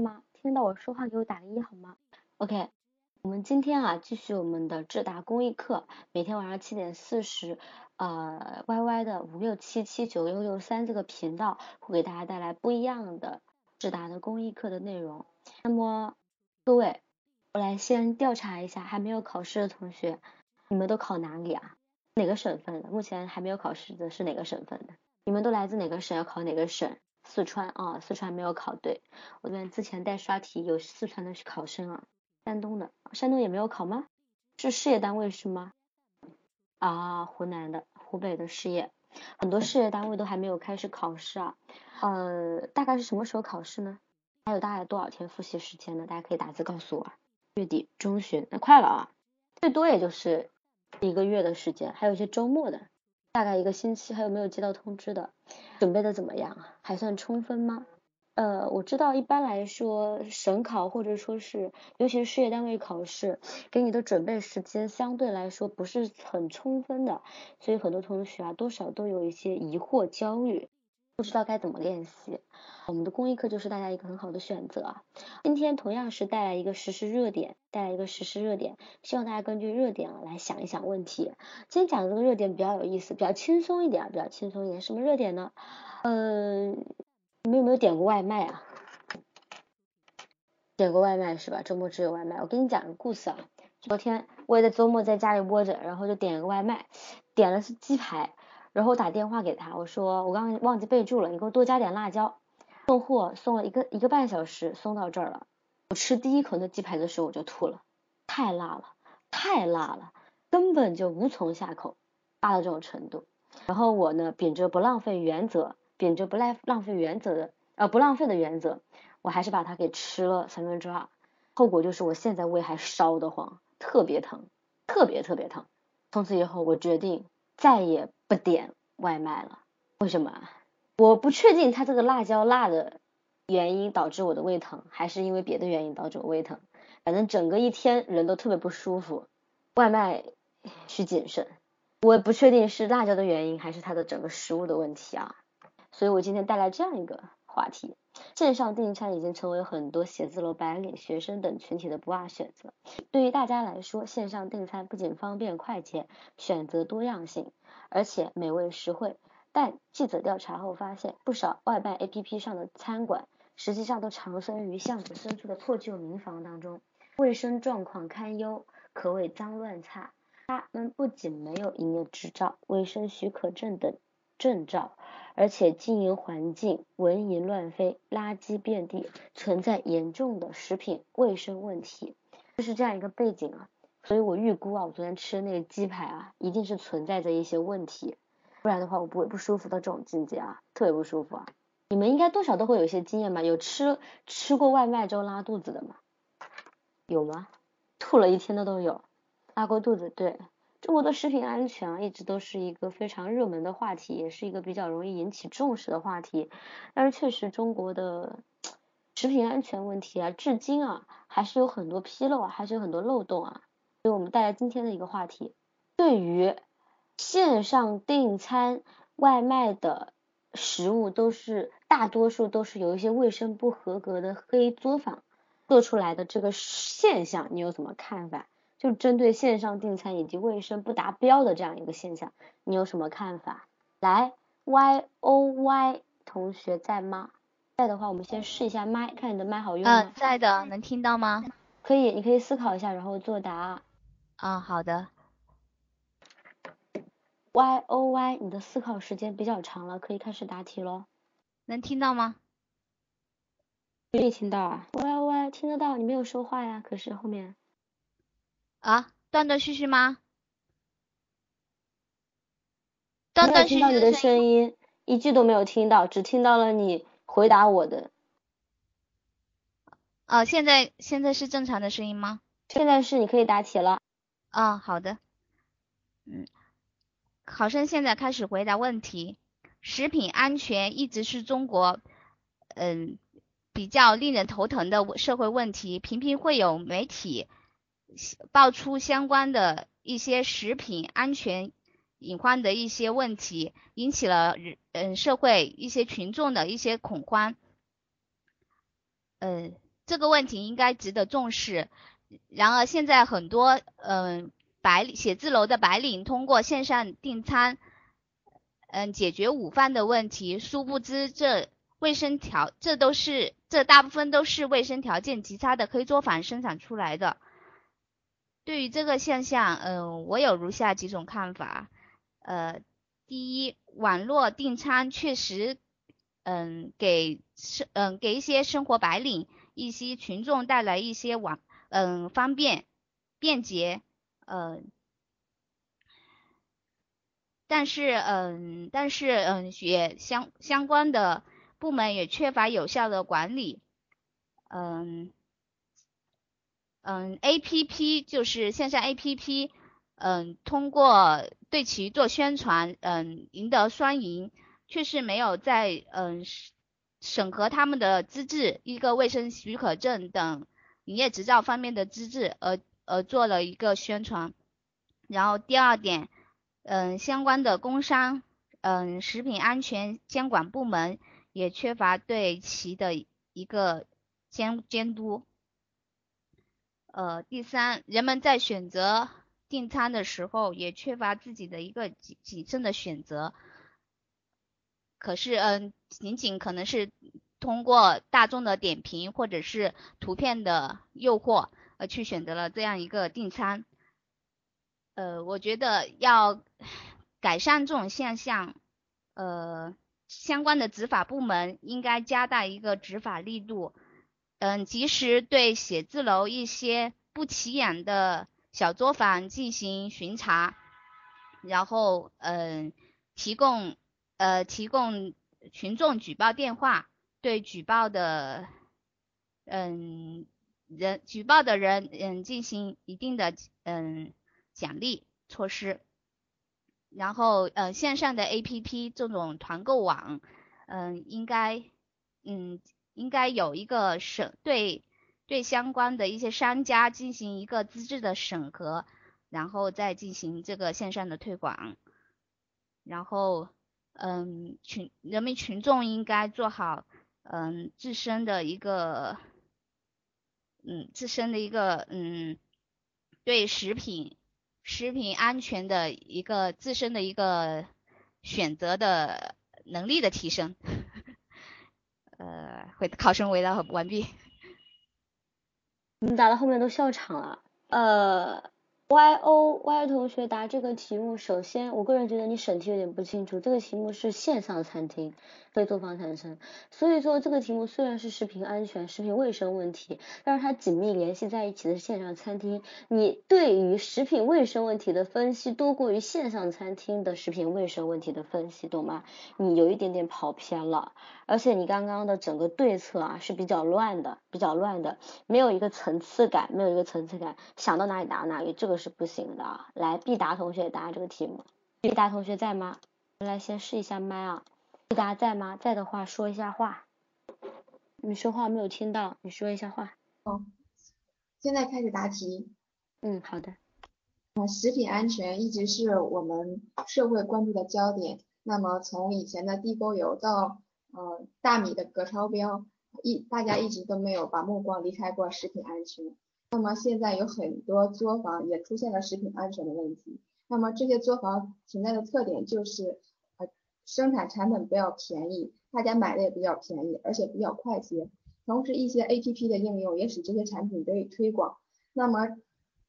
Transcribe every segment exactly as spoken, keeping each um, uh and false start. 吗？听到我说话给我打个一好吗 ？OK， 我们今天啊继续我们的智达公益课，每天晚上七点四十，呃 ，Y Y 的五六七七九六六三这个频道会给大家带来不一样的智达的公益课的内容。那么各位，我来先调查一下还没有考试的同学，你们都考哪里啊？哪个省份的？目前还没有考试的是哪个省份的？你们都来自哪个省？要考哪个省？四川啊、哦，四川没有考对。我这边之前在刷题，有四川的考生啊，山东的，山东也没有考吗？是事业单位是吗？啊，湖南的，湖北的事业，很多事业单位都还没有开始考试啊。呃，大概是什么时候考试呢？还有大概多少天复习时间呢？大家可以打字告诉我。月底中旬，那快了啊，最多也就是一个月的时间，还有一些周末的。大概一个星期，还有没有接到通知的？准备的怎么样啊？还算充分吗？呃，我知道一般来说省考或者说是尤其是事业单位考试给你的准备时间相对来说不是很充分的，所以很多同学啊多少都有一些疑惑焦虑，不知道该怎么练习。我们的公益课就是大家一个很好的选择啊。今天同样是带来一个时事热点，带来一个时事热点，希望大家根据热点啊来想一想问题。今天讲的这个热点比较有意思，比较轻松一点，比较轻松一点。什么热点呢？嗯、呃，你们有没有点过外卖啊？点过外卖是吧？周末只有外卖。我跟你讲个故事啊。昨天我也在周末在家里窝着，然后就点个外卖，点了是鸡排。然后我打电话给他，我说我刚刚忘记备注了，你给我多加点辣椒。送货送了一个一个半小时，送到这儿了。我吃第一口那鸡排的时候我就吐了，太辣了，太辣了，根本就无从下口，辣到这种程度。然后我呢，秉着不浪费原则，秉着不浪费原则的呃不浪费的原则，我还是把它给吃了三分之二。后果就是我现在胃还烧得慌，特别疼，特别特别疼。从此以后，我决定再也不点外卖了。为什么？我不确定它这个辣椒辣的原因导致我的胃疼，还是因为别的原因导致我胃疼。反正整个一天人都特别不舒服，外卖需谨慎。我不确定是辣椒的原因，还是它的整个食物的问题啊。所以我今天带来这样一个话题：线上订餐已经成为很多写字楼白领、学生等群体的不二选择。对于大家来说，线上订餐不仅方便快捷，选择多样性，而且美味实惠。但记者调查后发现，不少外卖 A P P 上的餐馆实际上都藏身于巷子深处的破旧民房当中，卫生状况堪忧，可谓脏乱差。他们不仅没有营业执照、卫生许可证等证照，而且经营环境蚊蝇乱飞，垃圾遍地，存在严重的食品卫生问题。就是这样一个背景啊，所以我预估啊，我昨天吃的那个鸡排啊，一定是存在着一些问题，不然的话我不会不舒服到这种境界啊，特别不舒服啊。你们应该多少都会有一些经验吧？有吃吃过外卖之后拉肚子的吗？有吗？吐了一天的都有，拉过肚子，对。中国的食品安全啊，一直都是一个非常热门的话题，也是一个比较容易引起重视的话题。但是确实中国的食品安全问题啊，至今啊还是有很多纰漏啊，还是有很多漏洞啊。所以我们带来今天的一个话题，对于线上订餐外卖的食物都是大多数都是有一些卫生不合格的黑作坊做出来的这个现象，你有什么看法？就针对线上订餐以及卫生不达标的这样一个现象，你有什么看法？来 Y O Y 同学在吗？在的话我们先试一下麦，看你的麦好用吗？呃、在的，能听到吗？可以，你可以思考一下然后作答。嗯，好的。 Y O Y 你的思考时间比较长了，可以开始答题咯。能听到吗？可以听到啊。 Y O Y 听得到，你没有说话呀，可是后面啊，断断续续吗？断断续续的声音，一句都没有听到，只听到了你回答我的。哦，现在现在是正常的声音吗？现在是，你可以答题了。哦，好的。嗯，考生现在开始回答问题。食品安全一直是中国，嗯，比较令人头疼的社会问题，频频会有媒体爆出相关的一些食品安全隐患的一些问题，引起了嗯社会一些群众的一些恐慌。呃，这个问题应该值得重视。然而现在很多嗯、呃、白写字楼的白领通过线上订餐嗯、呃、解决午饭的问题，殊不知这卫生条这都是这大部分都是卫生条件极差的黑作坊生产出来的。对于这个现象嗯、呃、我有如下几种看法。呃第一，网络订餐确实嗯给嗯给一些生活白领一些群众带来一些网嗯方便便捷嗯，但是嗯但是嗯也相相关的部门也缺乏有效的管理。嗯嗯 A P P 就是线上 A P P 嗯通过对其做宣传嗯赢得双赢，确实没有在嗯审核他们的资质一个卫生许可证等营业执照方面的资质而而做了一个宣传。然后第二点嗯相关的工商嗯食品安全监管部门也缺乏对其的一个监监督。呃第三，人们在选择订餐的时候也缺乏自己的一个谨慎的选择，可是嗯仅仅可能是通过大众的点评或者是图片的诱惑而去选择了这样一个订餐。呃我觉得要改善这种现象，呃相关的执法部门应该加大一个执法力度，嗯及时对写字楼一些不起眼的小作坊进行巡查，然后嗯提供呃提供群众举报电话，对举报的嗯人举报的人嗯进行一定的嗯奖励措施。然后呃线上的 A P P 这种团购网嗯应该嗯应该有一个审对对相关的一些商家进行一个资质的审核，然后再进行这个线上的推广。然后嗯群人民群众应该做好嗯自身的一个嗯自身的一个嗯对食品食品安全的一个自身的一个选择的能力的提升。呃回考生回答完毕。我们答到后面都笑场了。呃Y O Y 同学答这个题目，首先我个人觉得你审题有点不清楚，这个题目是线上餐厅黑作坊产生，所以说这个题目虽然是食品安全食品卫生问题，但是它紧密联系在一起的线上餐厅，你对于食品卫生问题的分析多过于线上餐厅的食品卫生问题的分析，懂吗？你有一点点跑偏了，而且你刚刚的整个对策啊是比较乱的比较乱的没有一个层次感没有一个层次感想到哪里答哪里，这个是不行的啊。来，毕达同学答这个题目。毕达同学在吗？我们来先试一下麦啊。毕达在吗？在的话说一下话。你说话没有听到，你说一下话。哦，现在开始答题。嗯，好的。啊，食品安全一直是我们社会关注的焦点。那么从以前的地沟油到呃大米的镉超标，一大家一直都没有把目光离开过食品安全。那么现在有很多作坊也出现了食品安全的问题，那么这些作坊存在的特点就是呃，生产产品比较便宜，大家买的也比较便宜，而且比较快捷，同时一些 A P P 的应用也使这些产品得以推广。那么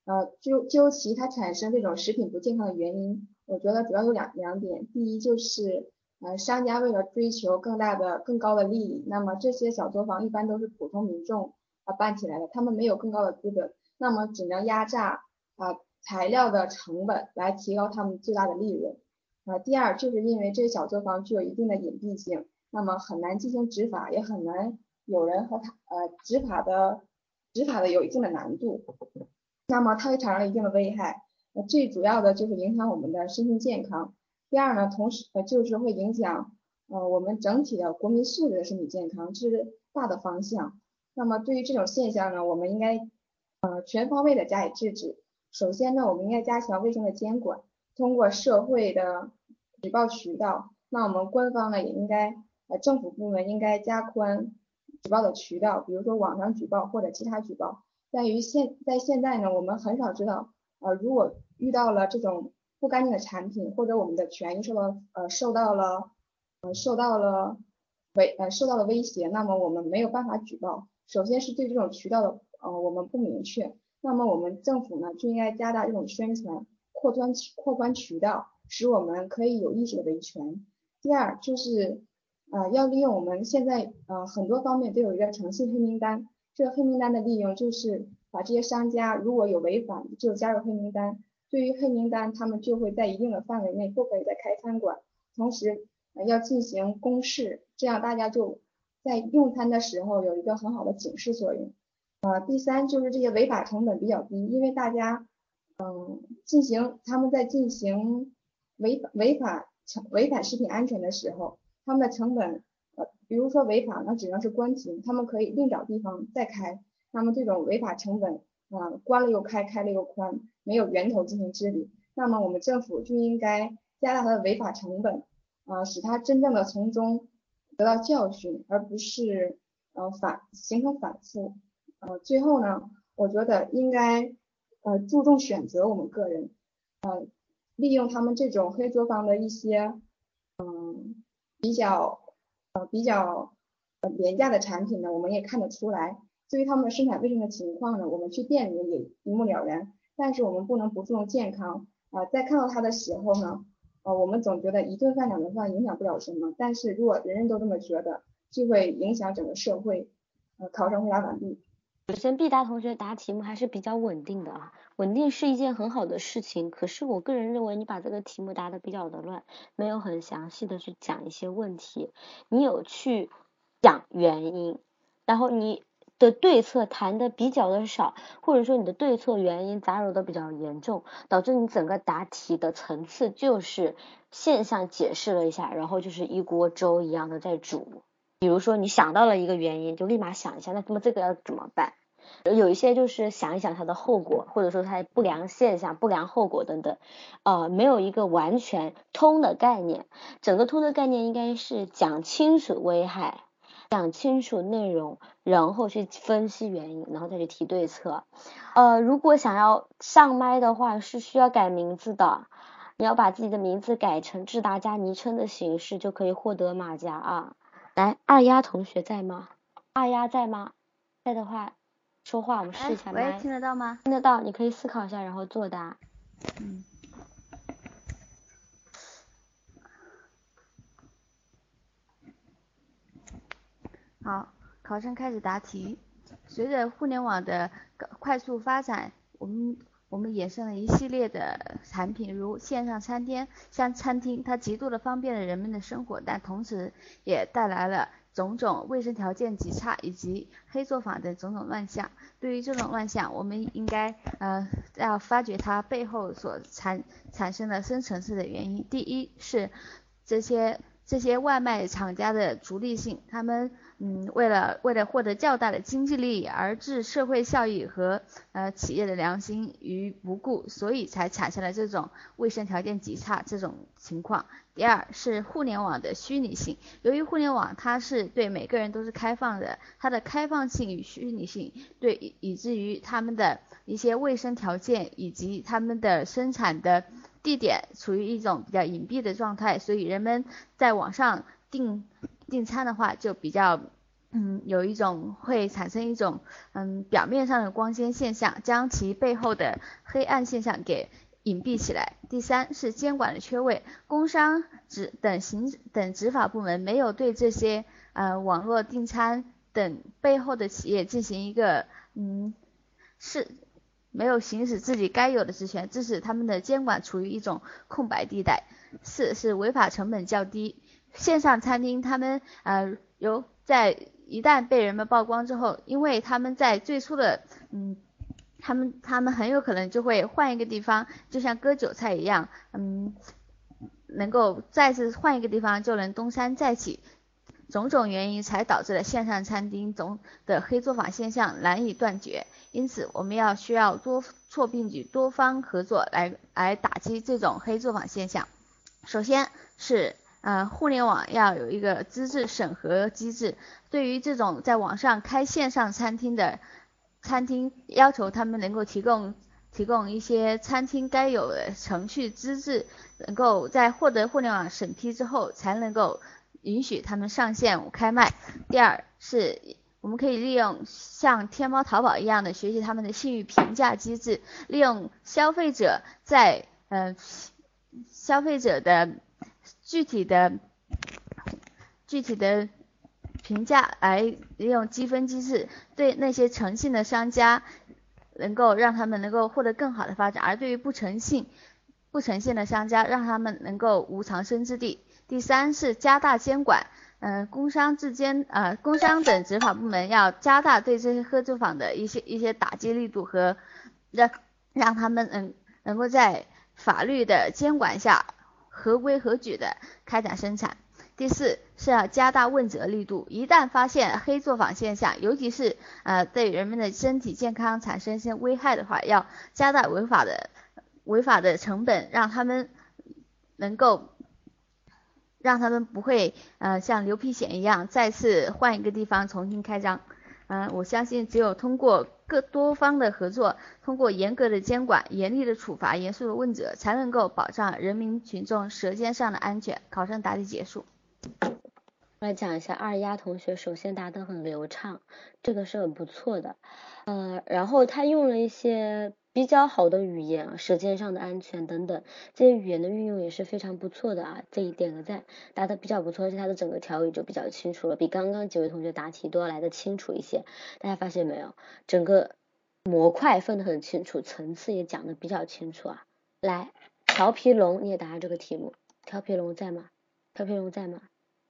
呃，究究其它产生这种食品不健康的原因，我觉得主要有两两点。第一就是呃，商家为了追求更大的更高的利益，那么这些小作坊一般都是普通民众啊办起来的，他们没有更高的资本，那么只能压榨啊、呃、材料的成本来提高他们最大的利润。啊、呃，第二就是因为这小作坊具有一定的隐蔽性，那么很难进行执法，也很难有人和他呃执法的执法的有一定的难度，那么它会产生一定的危害。呃，最主要的就是影响我们的身心健康。第二呢，同时呃就是会影响呃我们整体的国民素质的身体健康，这是大的方向。那么对于这种现象呢，我们应该呃全方位的加以制止。首先呢，我们应该加强卫生的监管，通过社会的举报渠道，那我们官方呢也应该呃政府部门应该加宽举报的渠道，比如说网上举报或者其他举报。在于现在现在呢，我们很少知道，呃，如果遇到了这种不干净的产品，或者我们的权益受到呃受到了呃受到了威呃受到了威胁，那么我们没有办法举报。首先是对这种渠道的呃我们不明确，那么我们政府呢就应该加大这种宣传，扩宽扩宽渠道，使我们可以有意识的维权。第二就是呃要利用我们现在呃很多方面都有一个诚信黑名单，这个黑名单的利用就是把这些商家如果有违反就加入黑名单，对于黑名单他们就会在一定的范围内不可以再开餐馆，同时、呃、要进行公示，这样大家就在用餐的时候有一个很好的警示作用。呃，第三就是这些违法成本比较低，因为大家嗯、呃、进行他们在进行违违法违反食品安全的时候，他们的成本呃比如说违法那只能是关停，他们可以另找地方再开，那么这种违法成本啊、呃、关了又开，开了又关，没有源头进行治理，那么我们政府就应该加大它的违法成本啊、呃、使它真正的从中得到教训，而不是呃反形成反复。呃，最后呢，我觉得应该呃注重选择我们个人，呃，利用他们这种黑作坊的一些嗯、呃、比较呃比较呃廉价的产品呢，我们也看得出来，对于他们的生产卫生的情况呢，我们去店里也一目了然。但是我们不能不注重健康啊、呃，在看到它的时候呢，呃，我们总觉得一顿饭两顿饭影响不了什么，但是如果人人都这么觉得，就会影响整个社会。呃，考生回答完毕。首先毕达同学答题目还是比较稳定的啊，稳定是一件很好的事情，可是我个人认为你把这个题目答得比较的乱，没有很详细的去讲一些问题，你有去讲原因，然后你的对策谈的比较的少，或者说你的对策原因杂糅的比较严重，导致你整个答题的层次就是现象解释了一下，然后就是一锅粥一样的在煮。比如说你想到了一个原因就立马想一下，那么这个要怎么办，有一些就是想一想它的后果，或者说它的不良现象、不良后果等等，呃，没有一个完全通的概念。整个通的概念应该是讲清楚危害，讲清楚内容，然后去分析原因，然后再去提对策。呃，如果想要上麦的话，是需要改名字的。你要把自己的名字改成智达加昵称的形式，就可以获得马甲啊。来，二丫同学在吗？二丫在吗？在的话。说话我们试一下麦。喂，听得到吗？听得到，你可以思考一下然后作答。嗯。好，考生开始答题。随着互联网的快速发展，我们我们衍生了一系列的产品，如线上餐厅，像餐厅，它极度的方便了人们的生活，但同时也带来了种种卫生条件极差以及黑作坊的种种乱象。对于这种乱象，我们应该呃要发掘它背后所产产生的深层次的原因。第一是这些这些外卖厂家的逐利性，他们嗯为了为了获得较大的经济利益而置社会效益和呃企业的良心于不顾，所以才产生了这种卫生条件极差这种情况。第二是互联网的虚拟性，由于互联网它是对每个人都是开放的，它的开放性与虚拟性对以至于他们的一些卫生条件以及他们的生产的地点处于一种比较隐蔽的状态，所以人们在网上订订餐的话就比较嗯有一种会产生一种嗯表面上的光鲜现象，将其背后的黑暗现象给隐蔽起来。第三是监管的缺位，工商执等行等执法部门没有对这些呃网络订餐等背后的企业进行一个嗯是没有行使自己该有的职权，致使他们的监管处于一种空白地带。四是违法成本较低，线上餐厅他们呃由在一旦被人们曝光之后，因为他们在最初的嗯。他们他们很有可能就会换一个地方，就像割韭菜一样，嗯，能够再次换一个地方就能东山再起。种种原因才导致了线上餐厅总的黑作坊现象难以断绝，因此我们要需要多措并举，多方合作来来打击这种黑作坊现象。首先是呃，互联网要有一个资质审核机制，对于这种在网上开线上餐厅的餐厅，要求他们能够提供提供一些餐厅该有的程序资质，能够在获得互联网审批之后才能够允许他们上线开卖。第二是我们可以利用像天猫、淘宝一样的学习他们的信誉评价机制，利用消费者在呃消费者的具体的具体的评价来利用积分机制，对那些诚信的商家能够让他们能够获得更好的发展，而对于不诚信不诚信的商家，让他们能够无藏身之地。第三是加大监管，嗯、呃，工商之间，呃，工商等执法部门要加大对这些合作坊的一些一些打击力度和让让他们能能够在法律的监管下合规合矩的开展生产。第四是要加大问责力度，一旦发现黑作坊现象，尤其是呃对人们的身体健康产生一些危害的话，要加大违法的违法的成本，让他们能够。让他们不会呃像流皮癣一样再次换一个地方重新开张。嗯、呃，我相信只有通过各多方的合作，通过严格的监管、严厉的处罚、严肃的问责，才能够保障人民群众舌尖上的安全。考生答题结束。来讲一下二丫同学，首先答得很流畅，这个是很不错的。呃，然后他用了一些比较好的语言啊，舌尖上的安全等等，这些语言的运用也是非常不错的啊，这一点个赞，答得比较不错，而且它的整个条理就比较清楚了，比刚刚几位同学答题都要来得清楚一些。大家发现没有，整个模块分得很清楚，层次也讲得比较清楚啊。来，调皮龙，你也答下这个题目。调皮龙在吗？调皮龙在吗？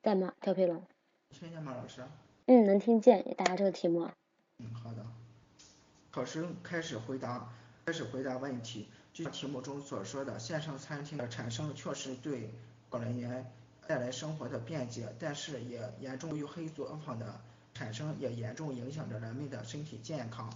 在吗？调皮龙，听见吗，老师？嗯，能听见，也答下这个题目。嗯，好的。考生开始回答。开始回答问题，就像题目中所说的，线上餐厅的产生确实对人员带来生活的便捷，但是也严重于黑作坊的产生，也严重影响着人们的身体健康。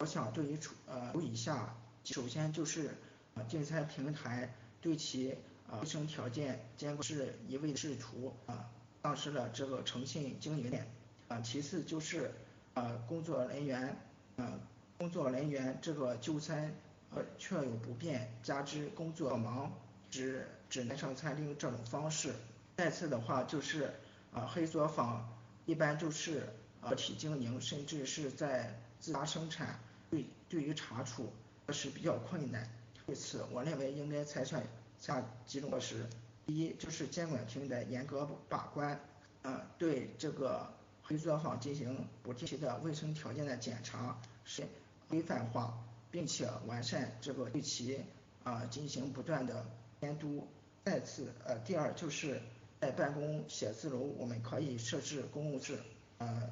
我想对于处呃以下，首先就是呃进餐平台对其呃卫生条件监管是一味的试图啊丧失了这个诚信经营点啊、呃。其次就是呃工作人员呃。工作人员这个就餐呃确有不便，加之工作忙，只只能上餐厅这种方式。再次的话就是呃黑作坊一般就是呃体经营，甚至是在自家生产，对对于查处是比较困难。对此我认为应该采取下几种措施。第一就是监管平台严格把关，呃对这个黑作坊进行不定期的卫生条件的检查，是规范化，并且完善这个对其啊、呃、进行不断的监督。再次呃第二就是在办公写字楼，我们可以设置公共室，呃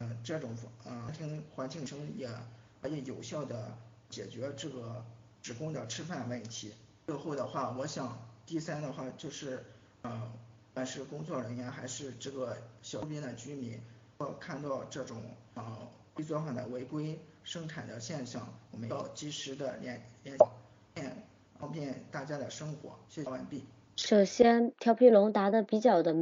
呃这种呃环境声也可以有效的解决这个职工的吃饭问题。最后的话，我想第三的话就是呃不管是工作人员还是这个小周边的居民，看到这种啊黑作坊的违规生产的现象，我们要及时的联联联方便大家的生活。谢谢，完毕。首先，调皮龙答的比较的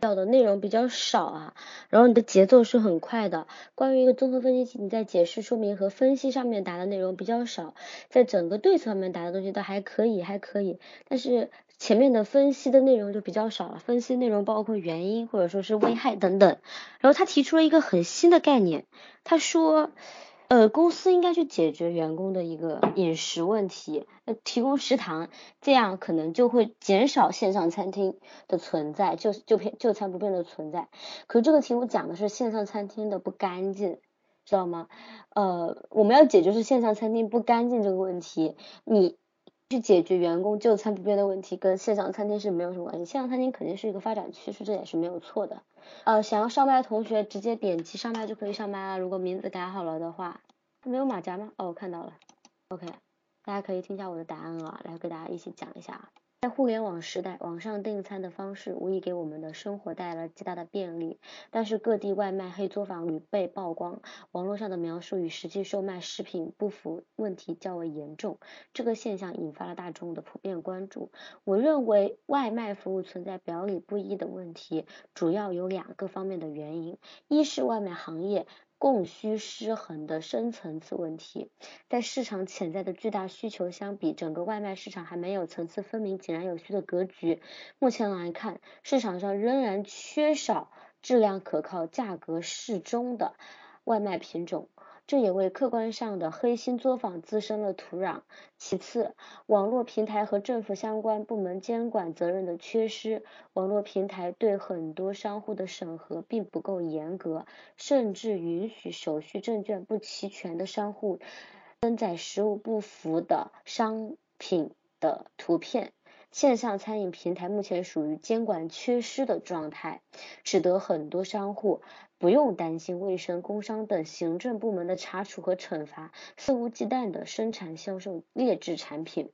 到的内容比较少啊，然后你的节奏是很快的。关于一个综合分析题，你在解释说明和分析上面答的内容比较少，在整个对策上面答的东西都还可以，还可以，但是前面的分析的内容就比较少了，分析内容包括原因或者说是危害等等。然后他提出了一个很新的概念，他说呃，公司应该去解决员工的一个饮食问题，呃，提供食堂，这样可能就会减少线上餐厅的存在，就就就餐不便的存在。可是这个题目讲的是线上餐厅的不干净，知道吗？呃，我们要解决是线上餐厅不干净这个问题，你去解决员工就餐不便的问题，跟线上餐厅是没有什么关系。线上餐厅肯定是一个发展趋势，这也是没有错的。呃，想要上麦的同学直接点击上麦就可以上麦了。如果名字改好了的话，没有马甲吗？哦，我看到了。OK， 大家可以听一下我的答案啊，来给大家一起讲一下。在互联网时代，网上订餐的方式无疑给我们的生活带来了极大的便利，但是各地外卖黑作坊屡被曝光，网络上的描述与实际售卖食品不符问题较为严重，这个现象引发了大众的普遍关注。我认为外卖服务存在表里不一的问题，主要有两个方面的原因，一是外卖行业供需失衡的深层次问题，在市场潜在的巨大需求相比，整个外卖市场还没有层次分明、井然有序的格局。目前来看，市场上仍然缺少质量可靠、价格适中的外卖品种，这也为客观上的黑心作坊滋生了土壤。其次，网络平台和政府相关部门监管责任的缺失，网络平台对很多商户的审核并不够严格，甚至允许手续证券不齐全的商户登载食物不符的商品的图片。线上餐饮平台目前属于监管缺失的状态，使得很多商户不用担心卫生、工商等行政部门的查处和惩罚，肆无忌惮地生产销售劣质产品。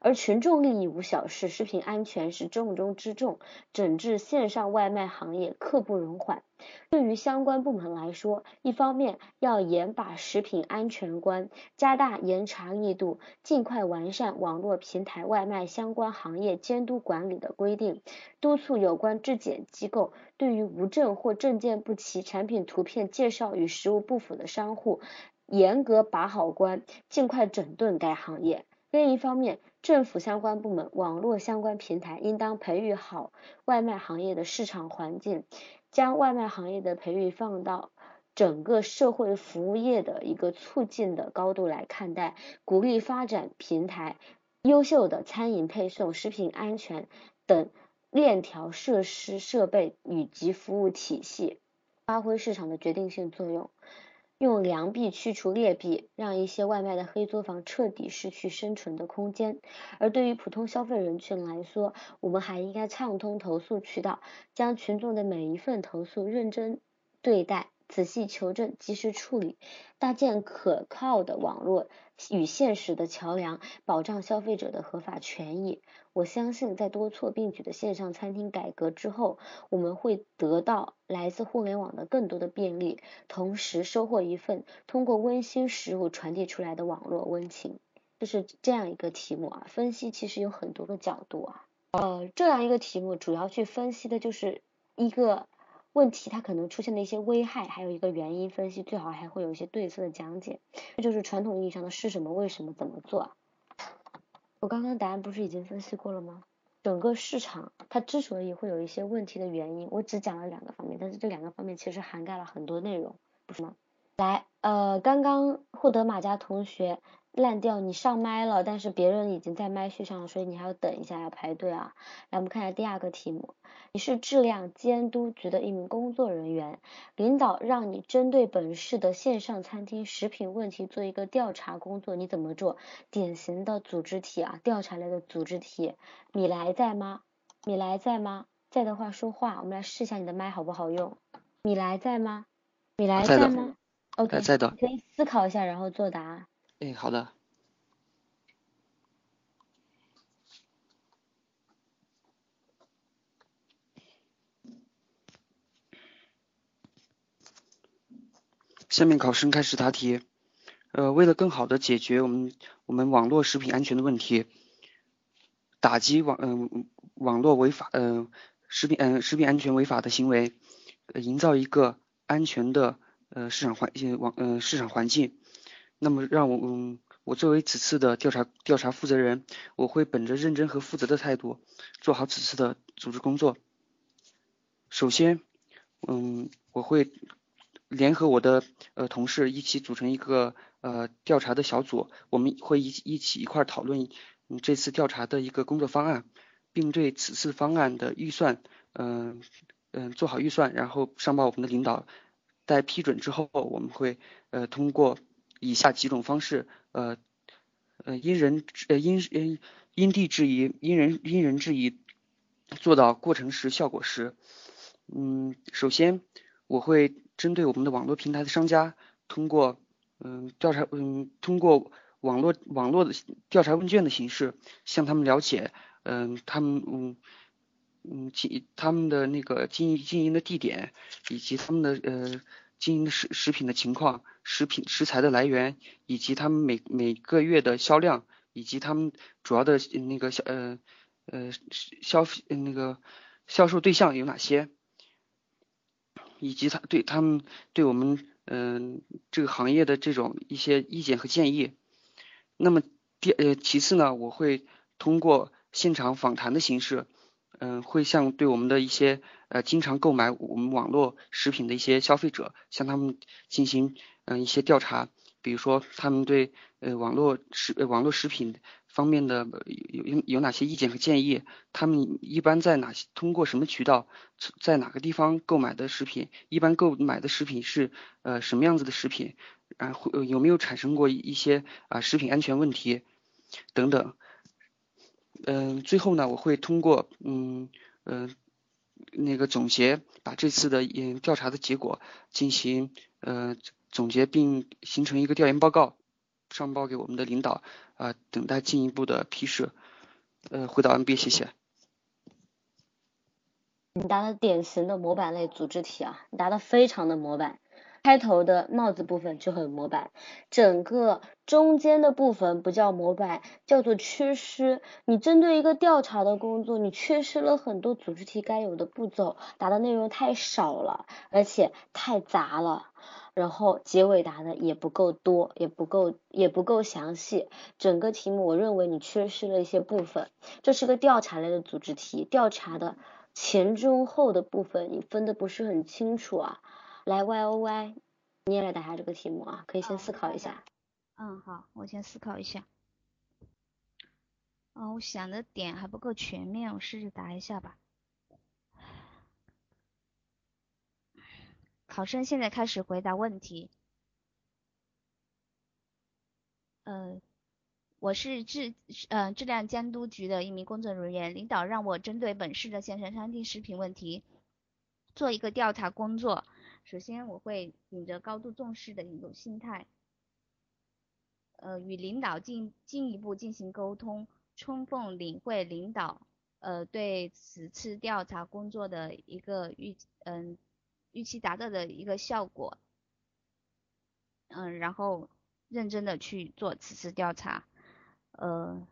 而群众利益无小事，食品安全是重中之重，整治线上外卖行业刻不容缓。对于相关部门来说，一方面要严把食品安全关，加大严查力度，尽快完善网络平台外卖相关行业监督管理的规定，督促有关质检机构对于无证或证件不齐、产品图片介绍与实物不符的商户严格把好关，尽快整顿该行业。另一方面，政府相关部门、网络相关平台应当培育好外卖行业的市场环境，将外卖行业的培育放到整个社会服务业的一个促进的高度来看待，鼓励发展平台优秀的餐饮配送、食品安全等链条设施设备以及服务体系，发挥市场的决定性作用，用良币驱除劣币，让一些外卖的黑作坊彻底失去生存的空间。而对于普通消费人群来说，我们还应该畅通投诉渠道，将群众的每一份投诉认真对待，仔细求证，及时处理，搭建可靠的网络与现实的桥梁，保障消费者的合法权益。我相信在多措并举的线上餐厅改革之后，我们会得到来自互联网的更多的便利，同时收获一份通过温馨食物传递出来的网络温情。就是这样一个题目啊，分析其实有很多个角度啊，呃，这样一个题目主要去分析的就是一个问题它可能出现的一些危害，还有一个原因分析，最好还会有一些对策的讲解。这就是传统意义上的是什么、为什么、怎么做。我刚刚答案不是已经分析过了吗？整个市场它之所以会有一些问题的原因，我只讲了两个方面，但是这两个方面其实涵盖了很多内容，不是吗？来，呃，刚刚获得马家同学烂掉，你上麦了，但是别人已经在麦序上了，所以你还要等一下，要排队啊。来，我们看一下第二个题目。你是质量监督局的一名工作人员，领导让你针对本市的线上餐厅食品问题做一个调查工作，你怎么做？典型的组织题啊，调查类的组织题。米来在吗？米来在吗？在的话说话，我们来试一下你的麦好不好用。米来在吗？米来在吗？ OK， 在的。可以思考一下，然后作答。哎，好的。下面考生开始答题。呃，为了更好的解决我们我们网络食品安全的问题，打击网嗯、呃、网络违法嗯、呃、食品嗯、呃、食品安全违法的行为，呃、营造一个安全的呃市场环呃网呃市场环境。那么让我嗯我作为此次的调查调查负责人，我会本着认真和负责的态度做好此次的组织工作。首先，嗯，我会联合我的呃同事一起组成一个呃调查的小组，我们会一一起一块讨论、嗯、这次调查的一个工作方案，并对此次方案的预算嗯嗯、呃呃、做好预算，然后上报我们的领导。在批准之后，我们会呃通过以下几种方式，呃呃因人呃因因因地制宜，因人因人制宜，做到过程时效果时。嗯，首先我会针对我们的网络平台的商家，通过嗯调查嗯通过网络网络的调查问卷的形式，向他们了解嗯，他们嗯嗯经他们的那个经营经营的地点，以及他们的呃经营的食食品的情况、食品食材的来源，以及他们每每个月的销量，以及他们主要的那个销呃呃消呃那个销售对象有哪些，以及他对他们对我们嗯、呃、这个行业的这种一些意见和建议。那么第呃其次呢，我会通过现场访谈的形式，嗯、呃，会向对我们的一些呃经常购买我们网络食品的一些消费者，向他们进行嗯、呃、一些调查，比如说他们对呃网络食、呃、网络食品方面的有有有哪些意见和建议，他们一般在哪些通过什么渠道，在哪个地方购买的食品，一般购买的食品是呃什么样子的食品，然后、呃、有没有产生过一些啊、呃、食品安全问题等等。嗯、呃，最后呢，我会通过嗯嗯、呃、那个总结，把这次的嗯调查的结果进行呃总结，并形成一个调研报告，上报给我们的领导啊、呃，等待进一步的批示。呃，回答完毕，谢谢。你答的典型的模板类组织题啊，你答的非常的模板。开头的帽子部分就很模板，整个中间的部分不叫模板，叫做缺失。你针对一个调查的工作，你缺失了很多组织题该有的步骤，答的内容太少了，而且太杂了，然后结尾答的也不够多，也不够也不够详细。整个题目我认为你缺失了一些部分。这是个调查类的组织题，调查的前中后的部分你分的不是很清楚啊。来 Y O Y 你也来答下这个题目啊，可以先思考一下。嗯，好，我先思考一下。哦，我想的点还不够全面，我试着答一下吧。考生现在开始回答问题。呃，我是质呃质量监督局的一名工作人员，领导让我针对本市的县城餐厅食品问题做一个调查工作。首先，我会秉着高度重视的一种心态，呃，与领导进进一步进行沟通，充分领会领导呃对此次调查工作的一个预嗯、呃、预期达到的一个效果，嗯、呃，然后认真的去做此次调查。呃，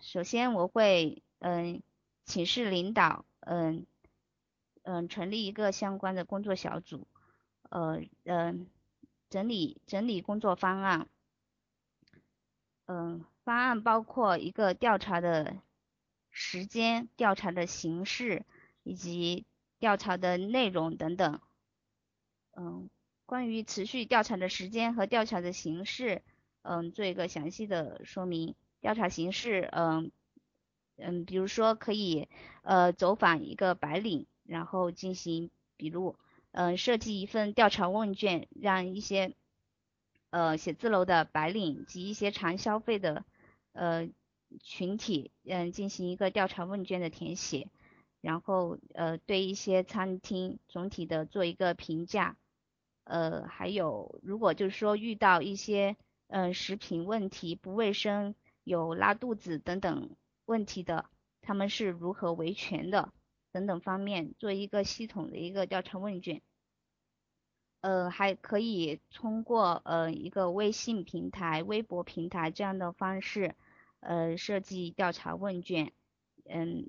首先我会嗯、呃、请示领导，嗯、呃。嗯，成立一个相关的工作小组，呃，嗯、呃，整理整理工作方案，嗯、呃，方案包括一个调查的时间、调查的形式以及调查的内容等等。嗯、呃，关于持续调查的时间和调查的形式，嗯、呃，做一个详细的说明。调查形式，嗯、呃，嗯，比如说可以呃走访一个白领。然后进行笔录，嗯、呃，设计一份调查问卷，让一些呃写字楼的白领及一些常消费的呃群体，嗯、呃，进行一个调查问卷的填写，然后呃对一些餐厅总体的做一个评价，呃，还有如果就是说遇到一些嗯、呃、食品问题不卫生、有拉肚子等等问题的，他们是如何维权的。等等方面做一个系统的一个调查问卷，呃，还可以通过呃一个微信平台、微博平台这样的方式，呃，设计调查问卷，嗯，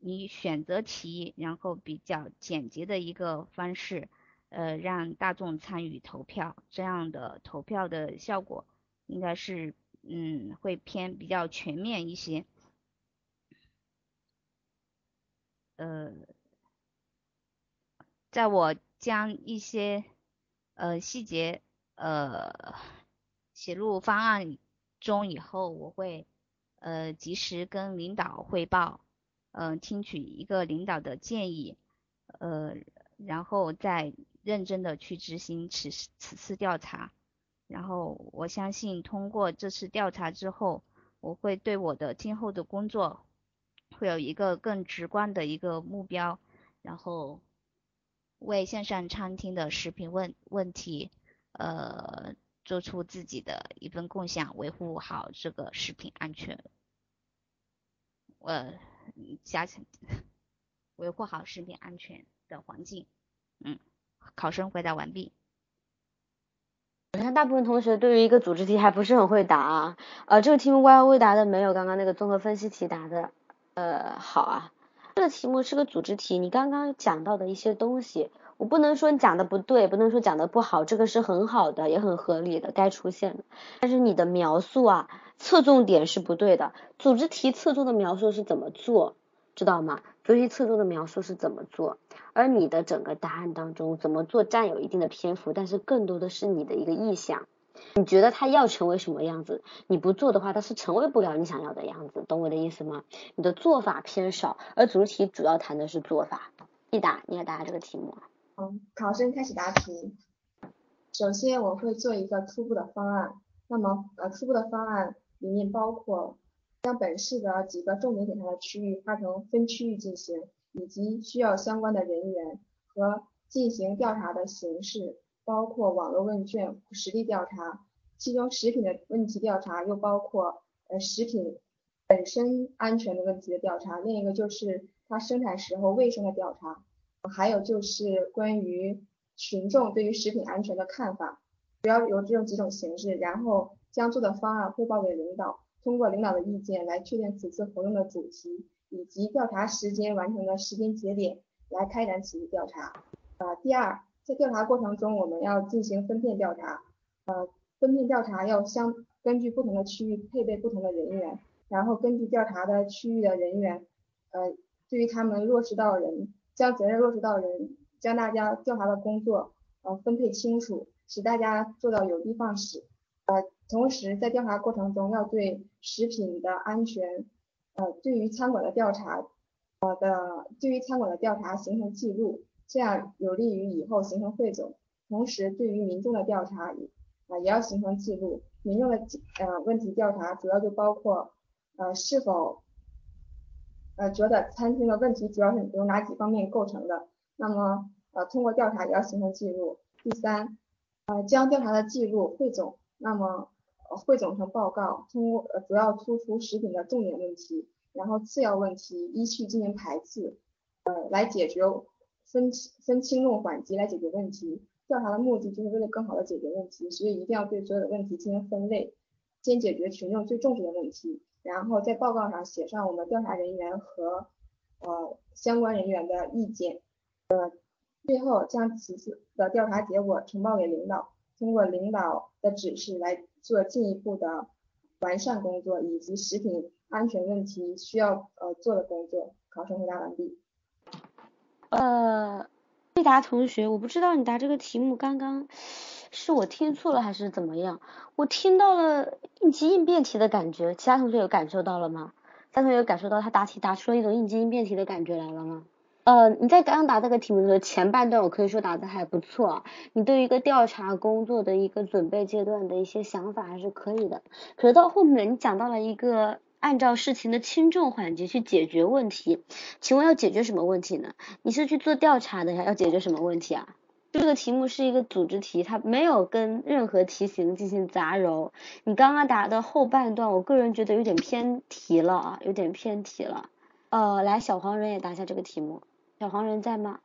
以选择题，然后比较简洁的一个方式，呃，让大众参与投票，这样的投票的效果应该是嗯会偏比较全面一些。呃，在我将一些呃细节呃写入方案中以后，我会呃及时跟领导汇报，呃听取一个领导的建议，呃然后再认真的去执行此此次调查。然后我相信通过这次调查之后，我会对我的今后的工作会有一个更直观的一个目标，然后为线上餐厅的食品问问题，呃，做出自己的一份贡献，维护好这个食品安全。呃，加强维护好食品安全的环境。嗯，考生回答完毕。我看大部分同学对于一个组织题还不是很会答啊，呃，这个题目 Y Y V 答的没有刚刚那个综合分析题答的呃好啊。这个题目是个组织题，你刚刚讲到的一些东西，我不能说你讲的不对，不能说讲的不好，这个是很好的，也很合理的，该出现的。但是你的描述啊，侧重点是不对的。组织题侧重的描述是怎么做，知道吗？组织题侧重的描述是怎么做，而你的整个答案当中怎么做占有一定的篇幅，但是更多的是你的一个意向，你觉得它要成为什么样子，你不做的话它是成为不了你想要的样子，懂我的意思吗？你的做法偏少，而组织题主要谈的是做法。一打你要答这个题目。嗯，考生开始答题。首先我会做一个初步的方案，那么呃初步的方案里面包括将本市的几个重点检查的区域划成分区域进行，以及需要相关的人员和进行调查的形式，包括网络问卷、实地调查，其中食品的问题调查又包括呃食品本身安全的问题的调查，另一个就是它生产时候卫生的调查，还有就是关于群众对于食品安全的看法，主要有这种几种形式，然后将做的方案汇报给领导，通过领导的意见来确定此次活动的主题以及调查时间完成的时间节点，来开展此次调查。呃，第二，在调查过程中我们要进行分片调查，呃，分片调查要相根据不同的区域配备不同的人员，然后根据调查的区域的人员，呃，对于他们落实到人，将责任落实到人，将大家调查的工作呃分配清楚，使大家做到有的放矢。呃，同时在调查过程中要对食品的安全，呃，对于餐馆的调查，呃的对于餐馆的调查形成记录，这样有利于以后形成汇总。同时，对于民众的调查，呃，也要形成记录。民众的呃问题调查主要就包括，呃，是否，呃，觉得餐厅的问题主要是由哪几方面构成的？那么，呃，通过调查也要形成记录。第三，呃，将调查的记录汇总。那么汇总成报告，通过主要突出食品的重点问题，然后次要问题依序进行排次，呃，来解决分分轻重缓急来解决问题。调查的目的就是为了更好的解决问题，所以一定要对所有的问题进行分类，先解决群众最重视的问题，然后在报告上写上我们调查人员和呃相关人员的意见，呃，最后将此次的调查结果呈报给领导。通过领导的指示来做进一步的完善工作，以及食品安全问题需要呃做的工作。考生回答完毕。呃，魏达同学，我不知道你答这个题目刚刚是我听错了还是怎么样，我听到了应急应变题的感觉，其他同学有感受到了吗？其他同学有感受到他答题答出了一种应急应变题的感觉来了吗？呃，你在刚刚答这个题目的时候，前半段我可以说答的还不错，你对于一个调查工作的一个准备阶段的一些想法还是可以的。可是到后面你讲到了一个按照事情的轻重缓急去解决问题，请问要解决什么问题呢？你是去做调查的呀，要解决什么问题啊？这个题目是一个组织题，它没有跟任何题型进行杂糅。你刚刚答的后半段，我个人觉得有点偏题了啊，有点偏题了。呃，来，小黄人也答一下这个题目。小黄人在吗？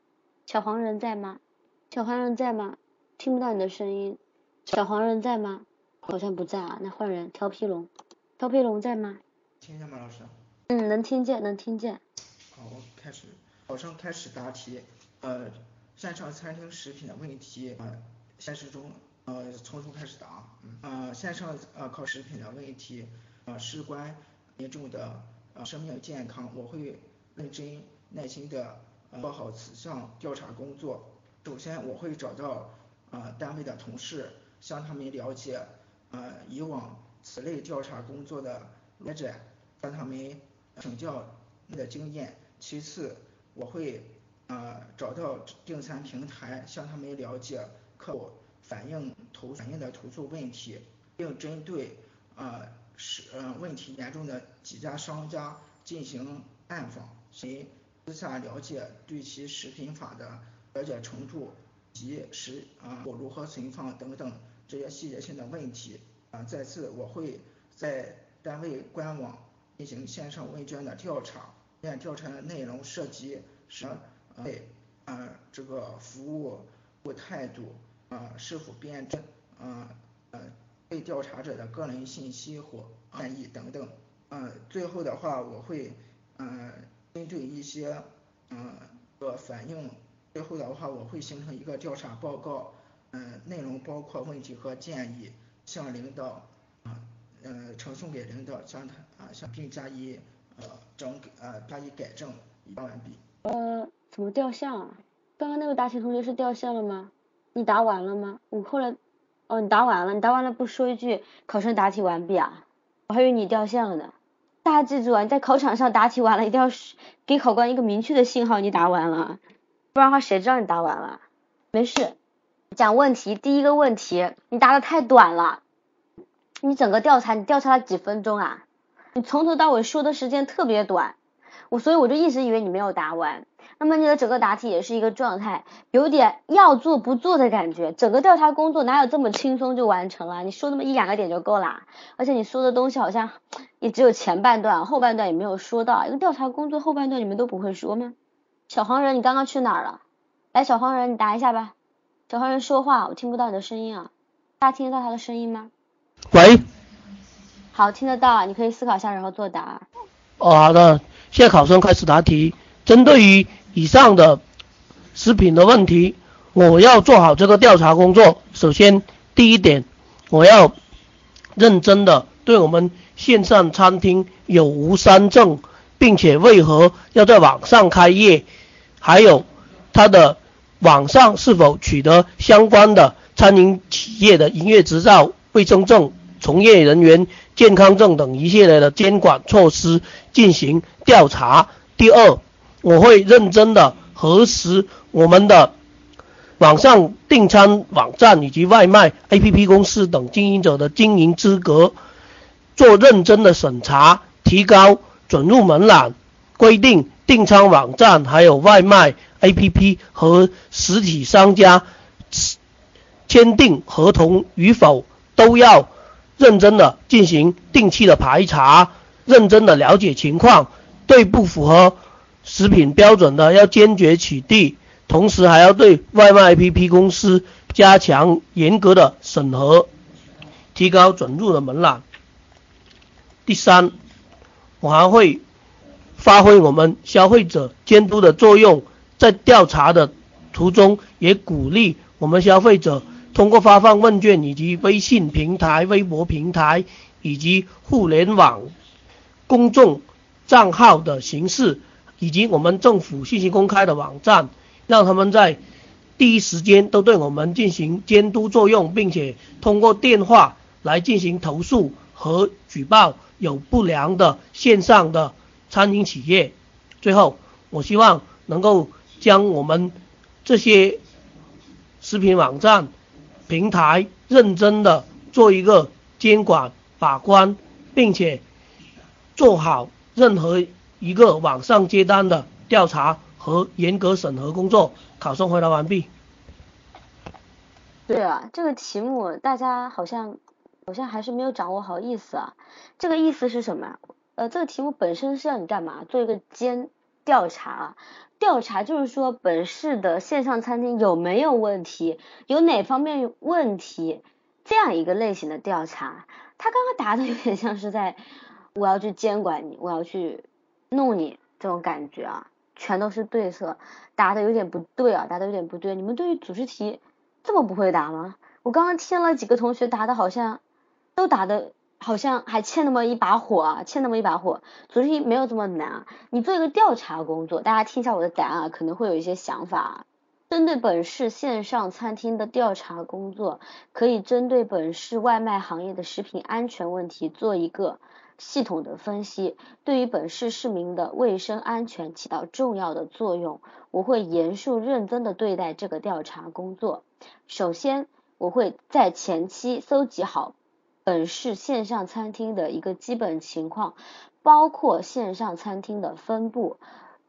小黄人在吗？小黄人在吗？听不到你的声音。小黄人在吗？好像不在啊，那换人。调皮龙，调皮龙在吗？听见吗，老师？嗯，能听见，能听见。好，我开始，考生开始答题。呃，擅长餐厅食品的问题，呃，现实中，呃，从中开始答。呃，擅长呃考食品的问题，呃，事关民众的呃生命健康，我会认真耐心的做好此项调查工作。首先我会找到呃单位的同事，向他们了解呃以往此类调查工作的来者，向他们请教你的经验。其次我会呃找到订餐平台，向他们了解客户反映投反映的投诉问题，并针对呃是呃问题严重的几家商家进行暗访，谁私下了解对其食品法的了解程度及食啊如何存放等等这些细节性的问题啊。再次我会在单位官网进行线上问卷的调查，问卷调查的内容涉及是对啊这个服务服务态度啊、呃、是否辩证啊呃。呃被调查者的个人信息或建议等等，呃，最后的话我会，呃，针对一些，呃，的反映，最后的话我会形成一个调查报告，嗯、呃，内容包括问题和建议，向领导，啊、呃，呃，呈送给领导，向他啊，向并加以呃整呃加以改正，以上完毕。呃，怎么掉线啊？刚刚那个答题同学是掉线了吗？你答完了吗？我后来。哦，你答完了，你答完了不说一句考生答题完毕啊？我还以为你掉线了呢。大家记住啊，你在考场上答题完了，一定要给考官一个明确的信号，你答完了，不然的话谁知道你答完了？没事，讲问题，第一个问题，你答的太短了，你整个调查你调查了几分钟啊？你从头到尾说的时间特别短，我所以我就一直以为你没有答完。那么你的整个答题也是一个状态，有点要做不做的感觉。整个调查工作哪有这么轻松就完成了？你说那么一两个点就够啦，而且你说的东西好像也只有前半段，后半段也没有说到。因为调查工作后半段你们都不会说吗？小黄人，你刚刚去哪儿了？来，小黄人，你答一下吧。小黄人说话，我听不到你的声音啊。大家听得到他的声音吗？喂。好，听得到啊，你可以思考一下然后作答。哦，好的，现在考生开始答题。针对于以上的食品的问题，我要做好这个调查工作。首先第一点，我要认真的对我们线上餐厅有无三证，并且为何要在网上开业，还有它的网上是否取得相关的餐饮企业的营业执照、卫生证、从业人员健康证等一系列的监管措施进行调查。第二，我会认真的核实我们的网上订餐网站以及外卖 A P P 公司等经营者的经营资格，做认真的审查，提高准入门槛，规定订餐网站还有外卖 A P P 和实体商家签订合同与否都要认真的进行定期的排查，认真的了解情况，对不符合食品标准的要坚决取缔，同时还要对外卖 A P P 公司加强严格的审核，提高准入的门槛。第三，我还会发挥我们消费者监督的作用，在调查的途中也鼓励我们消费者通过发放问卷以及微信平台、微博平台以及互联网公众账号的形式，以及我们政府信息公开的网站，让他们在第一时间都对我们进行监督作用，并且通过电话来进行投诉和举报有不良的线上的餐饮企业。最后，我希望能够将我们这些食品网站平台认真的做一个监管把关，并且做好任何一个网上接单的调查和严格审核工作。考生回答完毕。对啊，这个题目大家好像好像还是没有掌握好意思啊。这个意思是什么？呃，这个题目本身是要你干嘛？做一个监调查，调查就是说本市的线上餐厅有没有问题，有哪方面问题，这样一个类型的调查。他刚刚答的有点像是在我要去监管你，我要去弄你这种感觉啊，全都是对策，答的有点不对啊，答的有点不对。你们对于组织题这么不会答吗？我刚刚听了几个同学答的好像都答的好像还欠那么一把火啊，欠那么一把火。组织题没有这么难啊，你做一个调查工作，大家听一下我的答案啊，可能会有一些想法啊。针对本市线上餐厅的调查工作，可以针对本市外卖行业的食品安全问题做一个系统的分析，对于本市市民的卫生安全起到重要的作用。我会严肃认真的对待这个调查工作。首先，我会在前期搜集好本市线上餐厅的一个基本情况，包括线上餐厅的分布、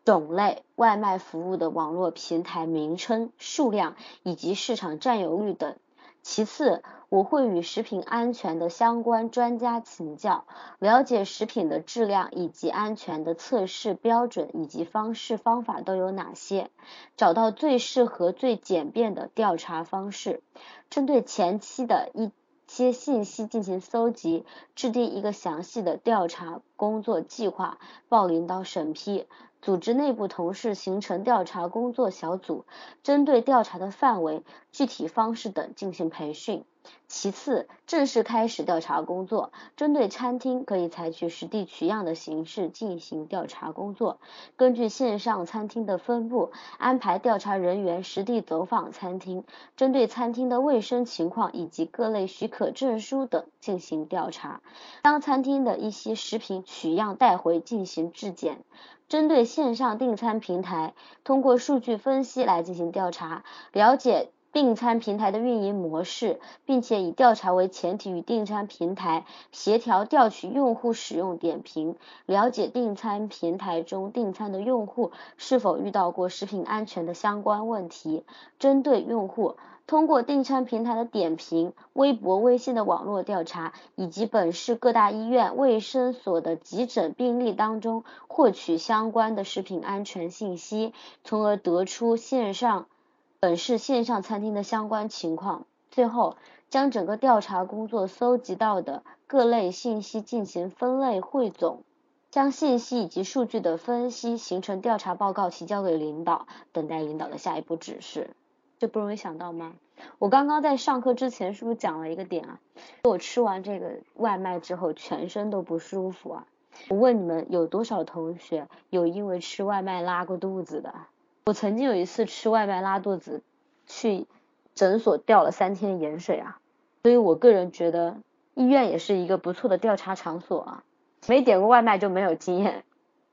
种类、外卖服务的网络平台名称、数量以及市场占有率等。其次，我会与食品安全的相关专家请教，了解食品的质量以及安全的测试标准以及方式方法都有哪些，找到最适合最简便的调查方式，针对前期的一些信息进行搜集，制定一个详细的调查工作计划，报领导审批，组织内部同事形成调查工作小组，针对调查的范围、具体方式等进行培训。其次，正式开始调查工作，针对餐厅可以采取实地取样的形式进行调查工作，根据线上餐厅的分布，安排调查人员实地走访餐厅，针对餐厅的卫生情况以及各类许可证书等进行调查，将餐厅的一些食品取样带回进行质检。针对线上订餐平台，通过数据分析来进行调查，了解订餐平台的运营模式，并且以调查为前提与订餐平台协调调取用户使用点评，了解订餐平台中订餐的用户是否遇到过食品安全的相关问题。针对用户，通过订餐平台的点评、微博、微信的网络调查，以及本市各大医院、卫生所的急诊病例当中获取相关的食品安全信息，从而得出线上本市线上餐厅的相关情况。最后，将整个调查工作搜集到的各类信息进行分类汇总，将信息以及数据的分析形成调查报告提交给领导，等待领导的下一步指示。这不容易想到吗？我刚刚在上课之前是不是讲了一个点啊？我吃完这个外卖之后全身都不舒服啊！我问你们有多少同学有因为吃外卖拉过肚子的？我曾经有一次吃外卖拉肚子，去诊所吊了三天盐水啊！所以我个人觉得医院也是一个不错的调查场所啊！没点过外卖就没有经验。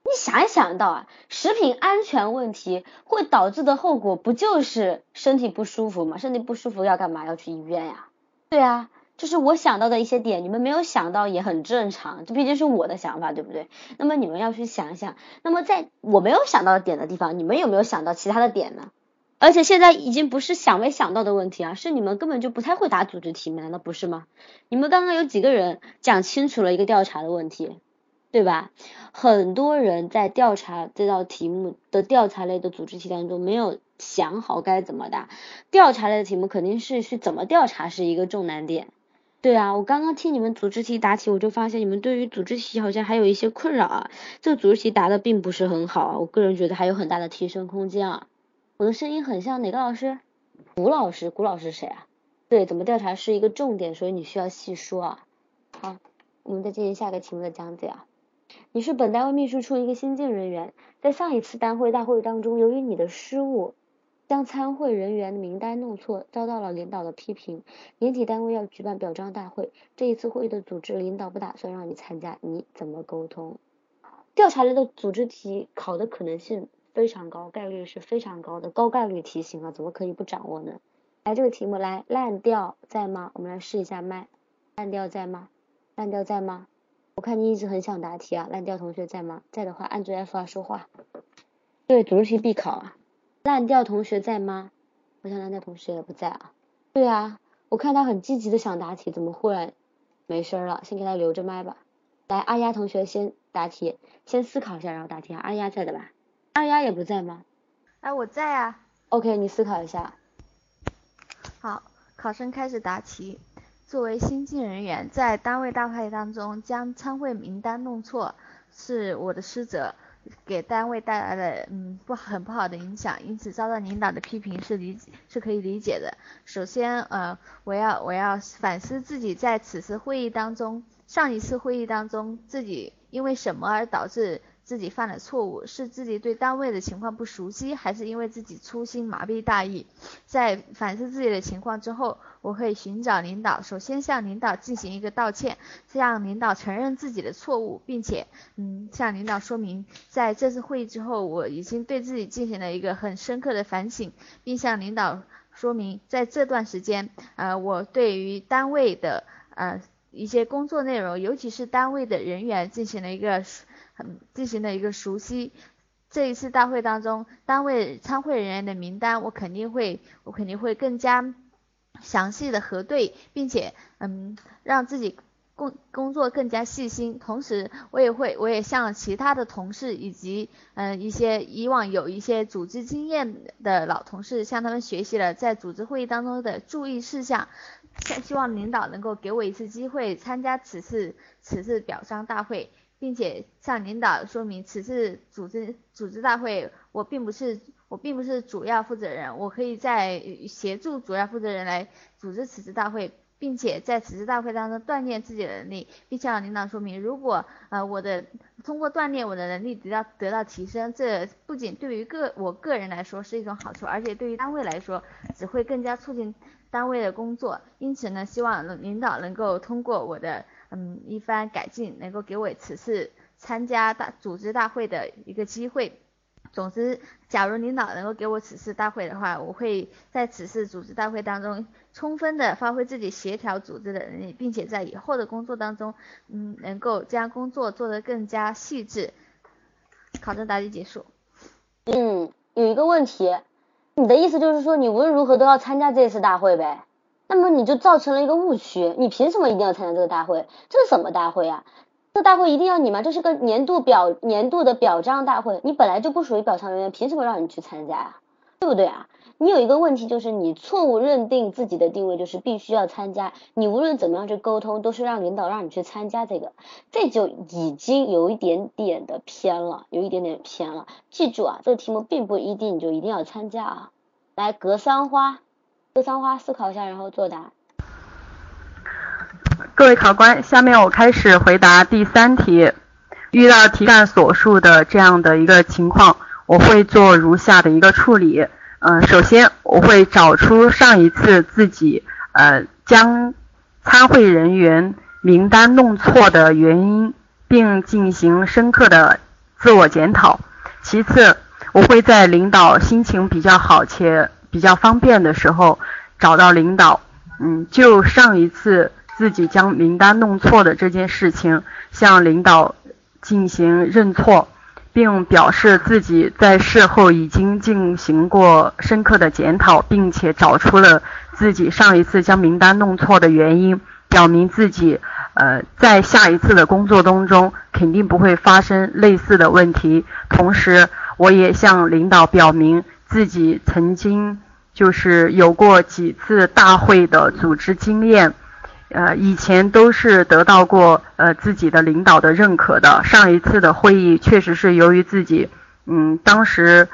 你想一想到啊，食品安全问题会导致的后果不就是身体不舒服吗？身体不舒服要干嘛？要去医院呀、啊。对啊，这是我想到的一些点，你们没有想到也很正常，这毕竟是我的想法，对不对？那么你们要去想一想，那么在我没有想到的点的地方，你们有没有想到其他的点呢？而且现在已经不是想没想到的问题啊，是你们根本就不太会答组织题，难道不是吗？你们刚刚有几个人讲清楚了一个调查的问题？对吧？很多人在调查这道题目的调查类的组织题当中没有想好该怎么答，调查类的题目肯定是去怎么调查是一个重难点。对啊，我刚刚听你们组织题答题，我就发现你们对于组织题好像还有一些困扰啊，这个组织题答的并不是很好啊，我个人觉得还有很大的提升空间啊。我的声音很像哪个老师？古老师，古老师谁啊？对，怎么调查是一个重点，所以你需要细说啊。好，我们再进行下个题目的讲解啊。你是本单位秘书处一个新进人员，在上一次单会大会当中，由于你的失误，将参会人员名单弄错，遭到了领导的批评。年底单位要举办表彰大会，这一次会议的组织领导不打算让你参加，你怎么沟通？调查类的组织题考的可能性非常高，概率是非常高的，高概率题型啊，怎么可以不掌握呢？来，这个题目来，烂调在吗？我们来试一下麦，烂调在吗？烂调在吗？我看你一直很想答题啊，烂调同学在吗？在的话按住 F 二说话。对，组织题必考啊。烂调同学在吗？我想烂调同学也不在啊。对啊，我看他很积极的想答题，怎么忽然没声了？先给他留着麦吧。来，二丫同学先答题，先思考一下然后答题啊。二丫在的吧？二丫也不在吗？哎，我在啊。OK， 你思考一下。好，考生开始答题。作为新进人员，在单位大会当中将参会名单弄错，是我的失责，给单位带来了嗯不很不好的影响，因此遭到领导的批评是理是可以理解的。首先，呃，我要我要反思自己在此次会议当中，上一次会议当中自己因为什么而导致自己犯了错误，是自己对单位的情况不熟悉，还是因为自己粗心麻痹大意？在反思自己的情况之后，我可以寻找领导，首先向领导进行一个道歉，向领导承认自己的错误，并且嗯向领导说明，在这次会议之后，我已经对自己进行了一个很深刻的反省，并向领导说明，在这段时间，呃，我对于单位的呃一些工作内容，尤其是单位的人员进行了一个。进行了一个熟悉，这一次大会当中，单位参会人员的名单，我肯定会，我肯定会更加详细的核对，并且嗯让自己工工作更加细心。同时我也会我也向其他的同事以及嗯一些以往有一些组织经验的老同事向他们学习了在组织会议当中的注意事项，希望领导能够给我一次机会参加此次此次表彰大会，并且向领导说明此次组织组织大会我并不是我并不是主要负责人，我可以在协助主要负责人来组织此次大会，并且在此次大会当中锻炼自己的能力，并且向领导说明如果呃我的通过锻炼我的能力得到得到提升，这不仅对于个我个人来说是一种好处，而且对于单位来说只会更加促进单位的工作。因此呢，希望领导能够通过我的嗯一番改进，能够给我此次参加大组织大会的一个机会。总之，假如领导能够给我此次大会的话，我会在此次组织大会当中充分的发挥自己协调组织的能力，并且在以后的工作当中，嗯，能够将工作做得更加细致。考证答题结束。嗯，有一个问题，你的意思就是说你无论如何都要参加这次大会呗？那么你就造成了一个误区，你凭什么一定要参加这个大会？这是什么大会啊？这大会一定要你吗？这是个年度表年度的表彰大会，你本来就不属于表彰人员，凭什么让你去参加呀、啊？对不对啊？你有一个问题就是你错误认定自己的定位就是必须要参加，你无论怎么样去沟通都是让领导让你去参加这个，这就已经有一点点的偏了，有一点点偏了。记住啊，这个题目并不一定你就一定要参加啊。来，格桑花，格桑花思考一下然后作答。各位考官，下面我开始回答第三题。遇到题干所述的这样的一个情况，我会做如下的一个处理。嗯、呃，首先我会找出上一次自己呃将参会人员名单弄错的原因，并进行深刻的自我检讨。其次，我会在领导心情比较好且比较方便的时候找到领导，嗯，就上一次自己将名单弄错的这件事情向领导进行认错，并表示自己在事后已经进行过深刻的检讨，并且找出了自己上一次将名单弄错的原因，表明自己呃在下一次的工作当中肯定不会发生类似的问题。同时我也向领导表明自己曾经就是有过几次大会的组织经验，呃，以前都是得到过呃自己的领导的认可的。上一次的会议确实是由于自己，嗯，当时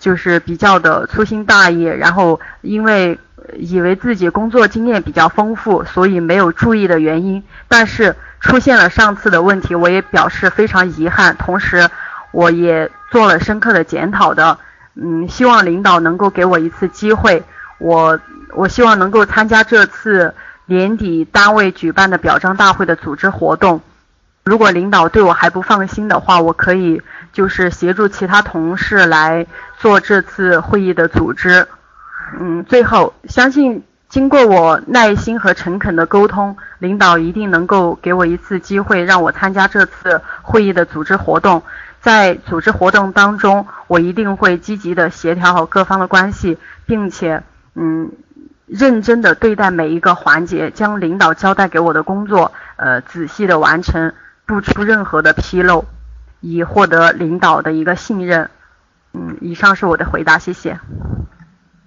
就是比较的粗心大意，然后因为以为自己工作经验比较丰富，所以没有注意的原因。但是出现了上次的问题，我也表示非常遗憾，同时我也做了深刻的检讨的。嗯，希望领导能够给我一次机会，我我希望能够参加这次年底单位举办的表彰大会的组织活动。如果领导对我还不放心的话，我可以就是协助其他同事来做这次会议的组织。嗯，最后相信经过我耐心和诚恳的沟通，领导一定能够给我一次机会让我参加这次会议的组织活动。在组织活动当中，我一定会积极的协调好各方的关系，并且嗯认真的对待每一个环节，将领导交代给我的工作呃仔细的完成，不出任何的纰漏，以获得领导的一个信任。嗯，以上是我的回答，谢谢。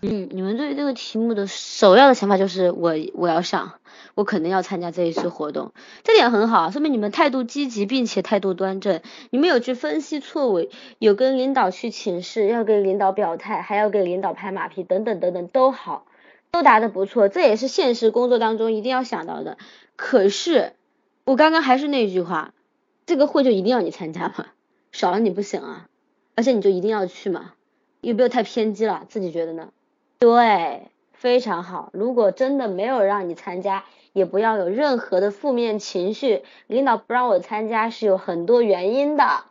嗯，你们对这个题目的首要的想法就是我我要上，我肯定要参加这一次活动，这点很好，说明你们态度积极并且态度端正，你们有去分析错误，有跟领导去请示，要跟领导表态，还要给领导拍马屁等等等等，都好，都答得不错，这也是现实工作当中一定要想到的。可是我刚刚还是那句话，这个会就一定要你参加吗？少了你不行啊，而且你就一定要去吗？有没有太偏激了？自己觉得呢？对，非常好。如果真的没有让你参加，也不要有任何的负面情绪，领导不让我参加是有很多原因的，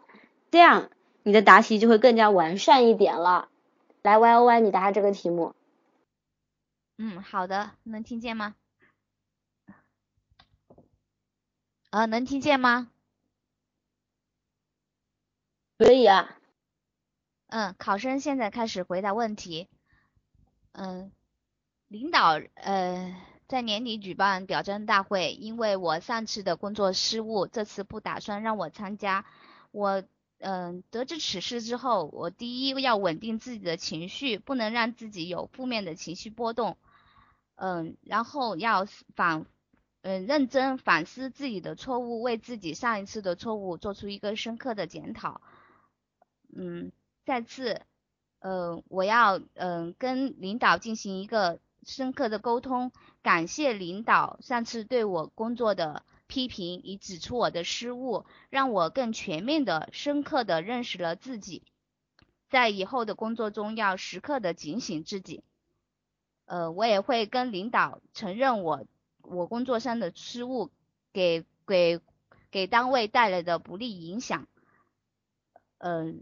这样你的答题就会更加完善一点了。来 Y O Y 你答这个题目。嗯，好的，能听见吗？啊，能听见吗？可以啊。嗯，考生现在开始回答问题。嗯，领导呃在年底举办表彰大会，因为我上次的工作失误，这次不打算让我参加。我嗯、呃、得知此事之后，我第一要稳定自己的情绪，不能让自己有负面的情绪波动。嗯、呃，然后要反嗯、呃、认真反思自己的错误，为自己上一次的错误做出一个深刻的检讨。嗯，再次呃我要嗯、呃、跟领导进行一个深刻的沟通，感谢领导上次对我工作的批评，以指出我的失误，让我更全面的深刻的认识了自己，在以后的工作中要时刻的警醒自己。呃我也会跟领导承认我我工作上的失误给给给单位带来的不利影响，嗯、呃、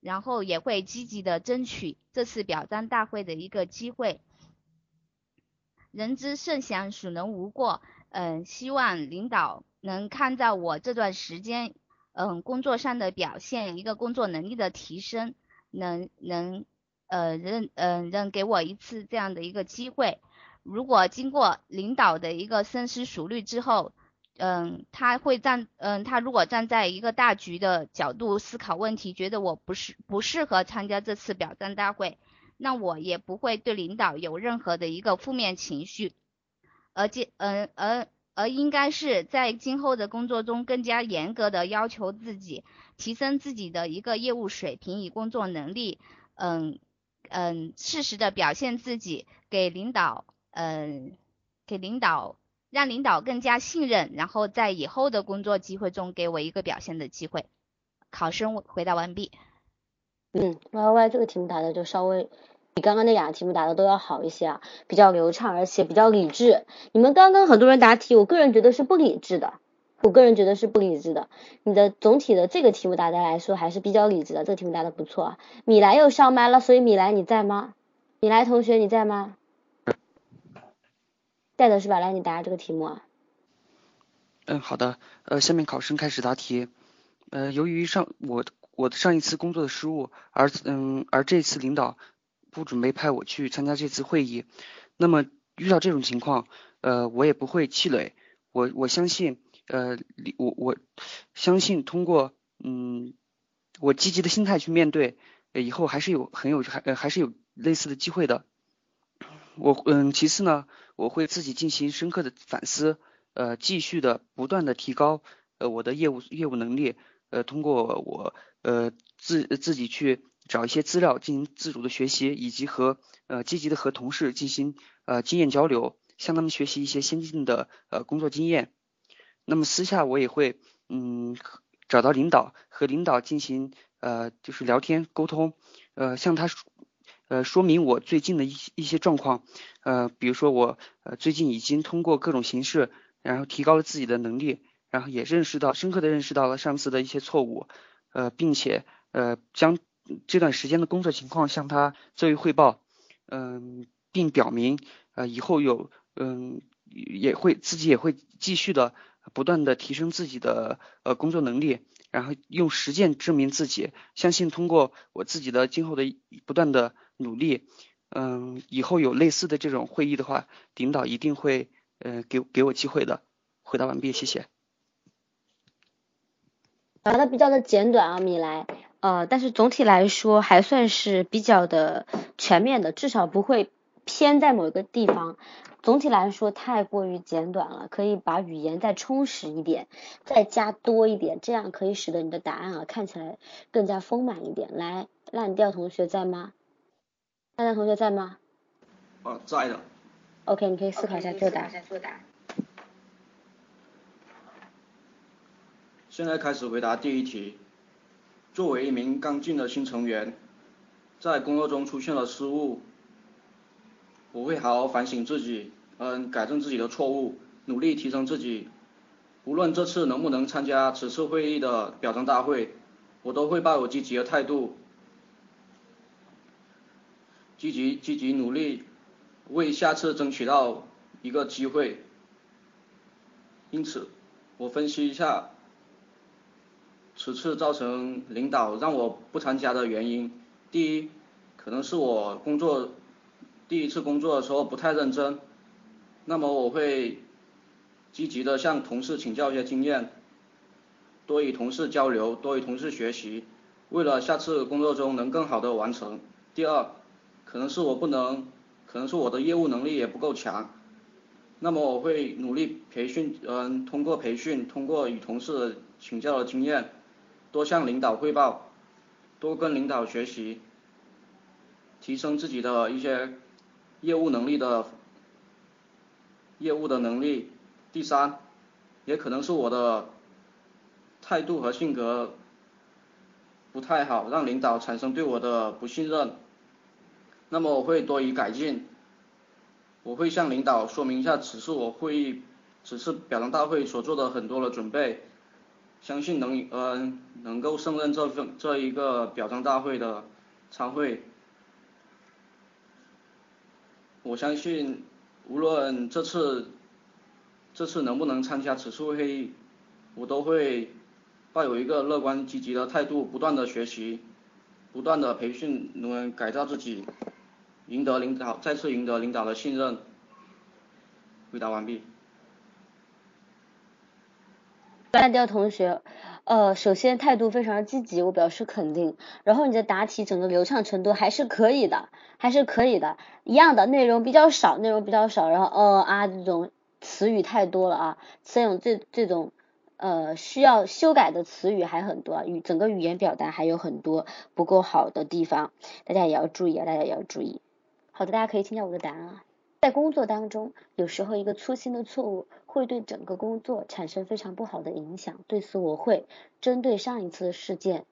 然后也会积极的争取这次表彰大会的一个机会。人之圣想，孰能无过？嗯、呃，希望领导能看到我这段时间，嗯、呃，工作上的表现，一个工作能力的提升，能能呃认嗯、呃、能给我一次这样的一个机会。如果经过领导的一个深思熟虑之后，嗯、呃，他会站嗯、呃、他如果站在一个大局的角度思考问题，觉得我不适不适合参加这次表彰大会。那我也不会对领导有任何的一个负面情绪，而且，嗯、呃，而而应该是在今后的工作中更加严格的要求自己，提升自己的一个业务水平与工作能力，嗯嗯，适时的表现自己，给领导，嗯，给领导，让领导更加信任，然后在以后的工作机会中给我一个表现的机会。考生回答完毕。嗯 ，Y Y 这个题目答的就稍微比刚刚那两个题目答的都要好一些啊，比较流畅，而且比较理智。你们刚刚很多人答题，我个人觉得是不理智的，我个人觉得是不理智的。你的总体的这个题目答的来说还是比较理智的，这个题目答的不错啊。米莱又上麦了，所以米莱你在吗？米莱同学你在吗？在的是吧？来，你答这个题目啊。嗯，好的。呃，下面考生开始答题。呃，由于上我。我的上一次工作的失误，而嗯，而这次领导不准备派我去参加这次会议。那么遇到这种情况，呃，我也不会气馁。我我相信，呃，我我相信通过嗯，我积极的心态去面对，呃、以后还是有很有还、呃、还是有类似的机会的。我嗯，其次呢，我会自己进行深刻的反思，呃，继续的不断的提高呃我的业务业务能力。呃，通过我呃自自己去找一些资料进行自主的学习，以及和呃积极的和同事进行呃经验交流，向他们学习一些先进的呃工作经验。那么私下我也会嗯找到领导，和领导进行呃就是聊天沟通，呃向他呃说明我最近的一一些状况，呃比如说我呃最近已经通过各种形式，然后提高了自己的能力。然后也认识到，深刻的认识到了上次的一些错误，呃，并且呃将这段时间的工作情况向他作为汇报，嗯、呃，并表明呃以后有嗯、呃、也会自己也会继续的不断的提升自己的呃工作能力，然后用实践证明自己，相信通过我自己的今后的不断的努力，嗯、呃，以后有类似的这种会议的话，领导一定会呃给给我机会的。回答完毕，谢谢。答的比较的简短啊，米莱，呃，但是总体来说还算是比较的全面的，至少不会偏在某一个地方。总体来说太过于简短了，可以把语言再充实一点，再加多一点，这样可以使得你的答案啊看起来更加丰满一点。来，烂掉同学在吗？烂掉同学在吗？哦，在的。OK， 你可以思考一下作答。Okay,现在开始回答第一题。作为一名刚进的新成员，在工作中出现了失误，我会好好反省自己，嗯，改正自己的错误，努力提升自己。无论这次能不能参加此次会议的表彰大会，我都会抱有积极的态度，积极积极努力，为下次争取到一个机会。因此，我分析一下此次造成领导让我不参加的原因。第一，可能是我工作第一次工作的时候不太认真，那么我会积极的向同事请教一些经验，多与同事交流，多与同事学习，为了下次工作中能更好的完成。第二，可能是我不能，可能是我的业务能力也不够强，那么我会努力培训，嗯，通过培训，通过与同事请教的经验，多向领导汇报，多跟领导学习，提升自己的一些业务能力的业务的能力。第三，也可能是我的态度和性格不太好，让领导产生对我的不信任，那么我会多以改进。我会向领导说明一下此次我会议此次表彰大会所做的很多的准备，相信能呃能够胜任这份这一个表彰大会的参会。我相信无论这次这次能不能参加此次会议，我都会抱有一个乐观积极的态度，不断的学习，不断的培训，能改造自己，赢得领导再次赢得领导的信任。回答完毕。半雕同学，呃，首先态度非常积极，我表示肯定。然后你的答题整个流畅程度还是可以的，还是可以的。一样的内容比较少，内容比较少，然后呃啊这种词语太多了啊，这种这这种呃需要修改的词语还很多，语整个语言表达还有很多不够好的地方，大家也要注意啊，大家也要注意。好的，大家可以听到我的答案啊。在工作当中，有时候一个粗心的错误会对整个工作产生非常不好的影响。对此，我会针对上一次的事件，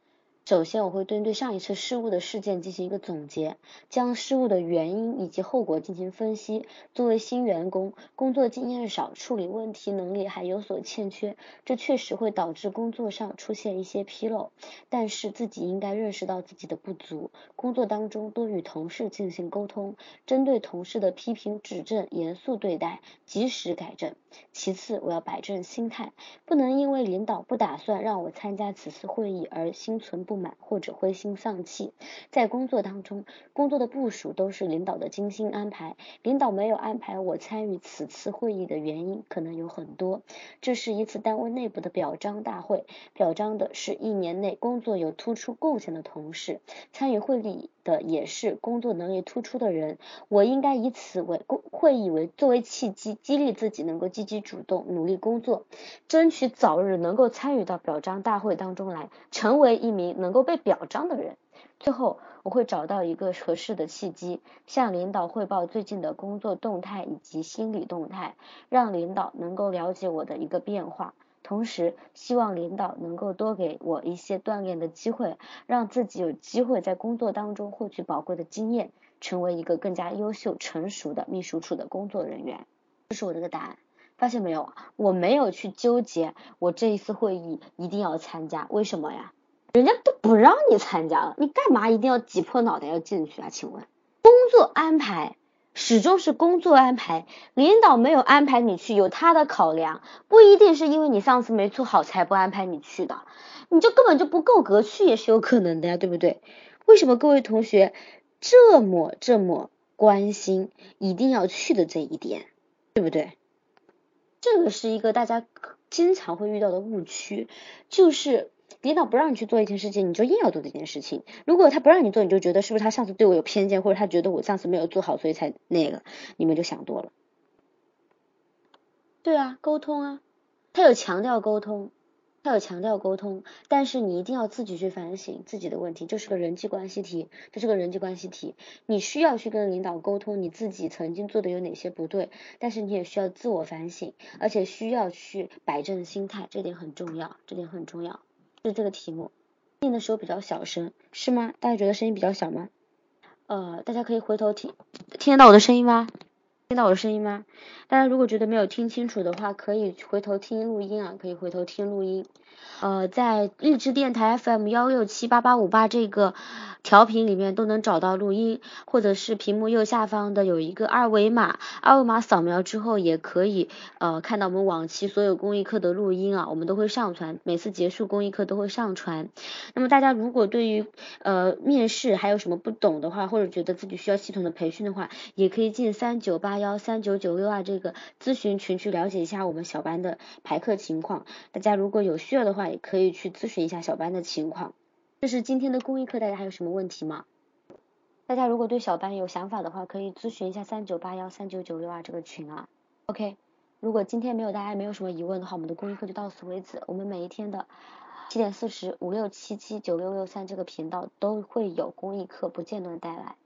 首先我会针对上一次失误的事件进行一个总结，将失误的原因以及后果进行分析。作为新员工，工作经验少，处理问题能力还有所欠缺，这确实会导致工作上出现一些纰漏，但是自己应该认识到自己的不足。工作当中多与同事进行沟通，针对同事的批评指正严肃对待，及时改正。其次，我要摆正心态，不能因为领导不打算让我参加此次会议而心存不满或者灰心丧气。在工作当中，工作的部署都是领导的精心安排，领导没有安排我参与此次会议的原因可能有很多。这是一次单位内部的表彰大会，表彰的是一年内工作有突出贡献的同事，参与会议的也是工作能力突出的人。我应该以此为会议为作为契机，激励自己能够积极主动，努力工作，争取早日能够参与到表彰大会当中来，成为一名能够被表彰的人。最后，我会找到一个合适的契机，向领导汇报最近的工作动态以及心理动态，让领导能够了解我的一个变化。同时，希望领导能够多给我一些锻炼的机会，让自己有机会在工作当中获取宝贵的经验，成为一个更加优秀、成熟的秘书处的工作人员。这是我的答案。发现没有，我没有去纠结，我这一次会议一定要参加，为什么呀？人家都不让你参加了，你干嘛一定要挤破脑袋要进去啊？请问，工作安排始终是工作安排，领导没有安排你去，有他的考量，不一定是因为你上次没做好才不安排你去的，你就根本就不够格去也是有可能的呀，对不对？为什么各位同学这么这么关心一定要去的这一点，对不对？这个是一个大家经常会遇到的误区，就是领导不让你去做一件事情，你就硬要做这件事情。如果他不让你做，你就觉得是不是他上次对我有偏见，或者他觉得我上次没有做好，所以才那个，你们就想多了。对啊，沟通啊，他有强调沟通，他有强调沟通，但是你一定要自己去反省自己的问题，这是个人际关系题，这是个人际关系题，你需要去跟领导沟通你自己曾经做的有哪些不对，但是你也需要自我反省，而且需要去摆正心态，这点很重要，这点很重要。是这个题目念的时候比较小声是吗？大家觉得声音比较小吗？呃，大家可以回头听听得到我的声音吗？听到我声音吗？大家如果觉得没有听清楚的话，可以回头听录音啊，可以回头听录音。呃，在励志电台 F M 一六七八八五八这个调频里面都能找到录音，或者是屏幕右下方的有一个二维码，二维码扫描之后也可以呃看到我们往期所有公益课的录音啊，我们都会上传，每次结束公益课都会上传。那么大家如果对于呃面试还有什么不懂的话，或者觉得自己需要系统的培训的话，也可以进三九八幺三九九六二这个咨询群去了解一下我们小班的排课情况。大家如果有需要的话，也可以去咨询一下小班的情况。这是今天的公益课，大家还有什么问题吗？大家如果对小班有想法的话，可以咨询一下三九八幺三九九六二这个群啊。OK， 如果今天没有大家没有什么疑问的话，我们的公益课就到此为止。我们每一天的七点四十、五六七七、九六六三这个频道都会有公益课不间断带来。